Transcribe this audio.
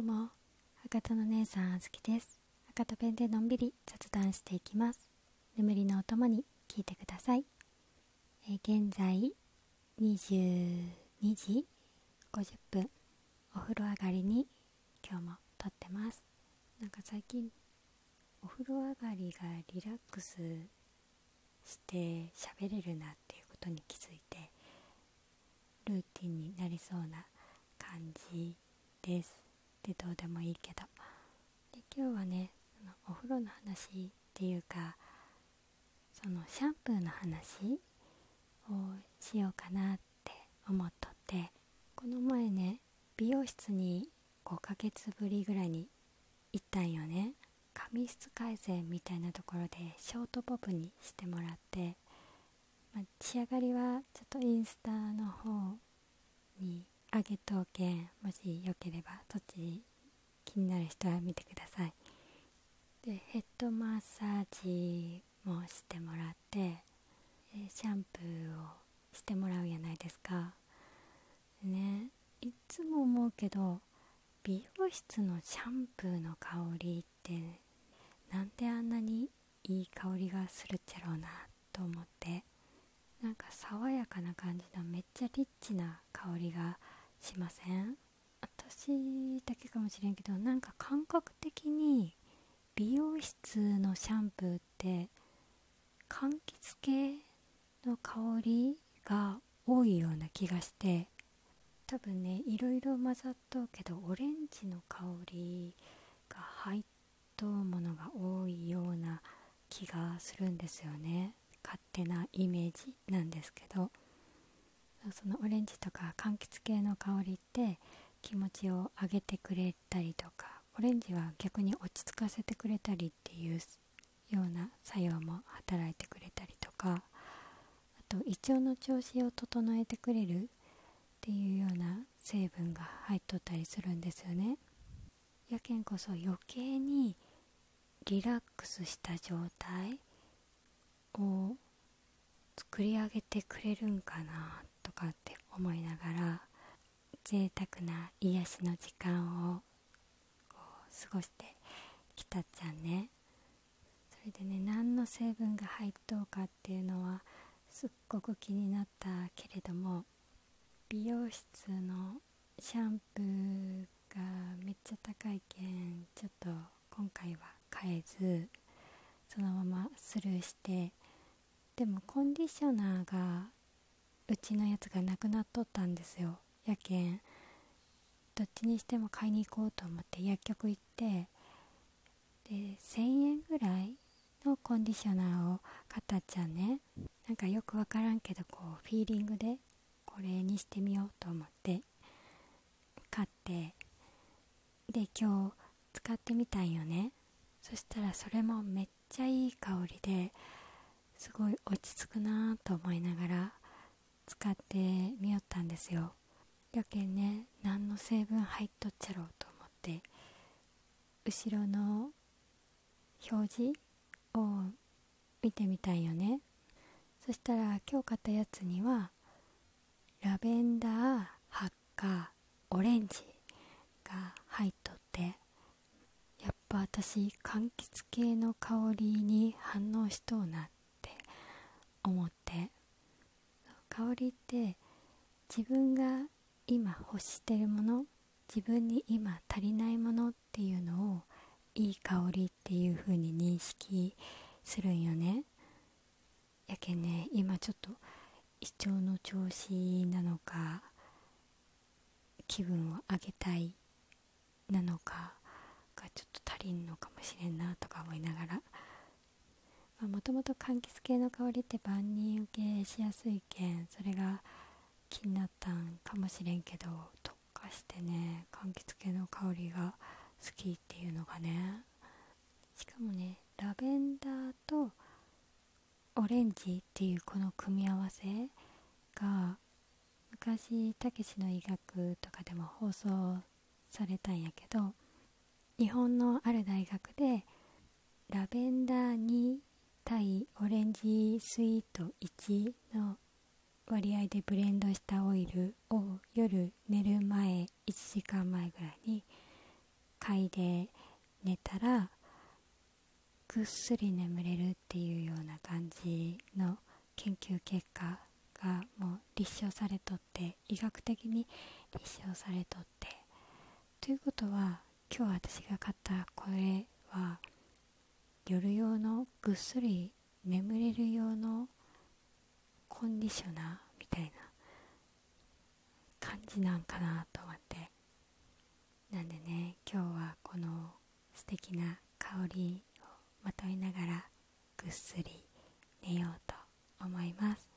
どうも、博多の姉さんあずきです。博多弁でのんびり雑談していきます。眠りのお供に聞いてください。現在22時50分お風呂上がりに今日も撮ってます。なんか最近お風呂上がりがリラックスして喋れるなっていうことに気づいてルーティンになりそうな感じです。でどうでもいいけど、で今日はねお風呂の話っていうかそのシャンプーの話をしようかなって思っとって、この前ね美容室に5ヶ月ぶりぐらいに行ったんよね。髪質改善みたいなところでショートボブにしてもらって、仕上がりはちょっとインスタの方に上げとうけん、もしよければそっち気になる人は見てください。でヘッドマッサージもしてもらってシャンプーをしてもらうじゃないですかね。いつも思うけど美容室のシャンプーの香りってなんであんなにいい香りがするっちゃろうなと思って、なんか爽やかな感じのめっちゃリッチな香りがしません？私だけかもしれんけど、なんか感覚的に美容室のシャンプーって柑橘系の香りが多いような気がして、多分ねいろいろ混ざっとうけどオレンジの香りが入っとうものが多いような気がするんですよね。勝手なイメージなんですけど、そのオレンジとか柑橘系の香りって気持ちを上げてくれたりとか、オレンジは逆に落ち着かせてくれたりっていうような作用も働いてくれたりとか、あと胃腸の調子を整えてくれるっていうような成分が入っとったりするんですよね。やけんこそ余計にリラックスした状態を作り上げてくれるんかなとかって思いながら、贅沢な癒しの時間をこう過ごしてきたっちゃんね。それでね何の成分が入っとうかっていうのはすっごく気になったけれども、美容室のシャンプーがめっちゃ高いけんちょっと今回は変えずそのままスルーして、でもコンディショナーがうちのやつがなくなっとったんですよ。やけんどっちにしても買いに行こうと思って薬局行って、で1000円ぐらいのコンディショナーを買ったっちゃんね。なんかよくわからんけどこうフィーリングでこれにしてみようと思って買って、で今日使ってみたんよね。そしたらそれもめっちゃいい香りですごい落ち着くなと思いながら使ってみよったんですよ。やけんね何の成分入っとっちゃろうと思って後ろの表示を見てみたんよね。そしたら今日買ったやつにはラベンダー、発火、オレンジが入っとって、やっぱ私柑橘系の香りに反応しとうなって思って、香りって自分が今欲してるもの、自分に今足りないものっていうのをいい香りっていう風に認識するんよね。やけんね今ちょっと胃腸の調子なのか気分を上げたいなのかがちょっと足りんのかもしれんなとか思いながら、もともと柑橘系の香りって万人受けしやすいけんそれが気になったんかもしれんけど、特化してね柑橘系の香りが好きっていうのがね、しかもねラベンダーとオレンジっていうこの組み合わせが昔たけしの医学とかでも放送されたんやけど、日本のある大学でラベンダー2対オレンジスイート1の割合でブレンドしたオイルを夜寝る前1時間前ぐらいに嗅いで寝たらぐっすり眠れるっていうような感じの研究結果がもう立証されとって、医学的に立証されとって、ということは今日私が買ったこれは夜用のぐっすり眠れる用のコンディショナーみたいな感じなんかなと思って、なんでね、今日はこの素敵な香りをまといながらぐっすり寝ようと思います。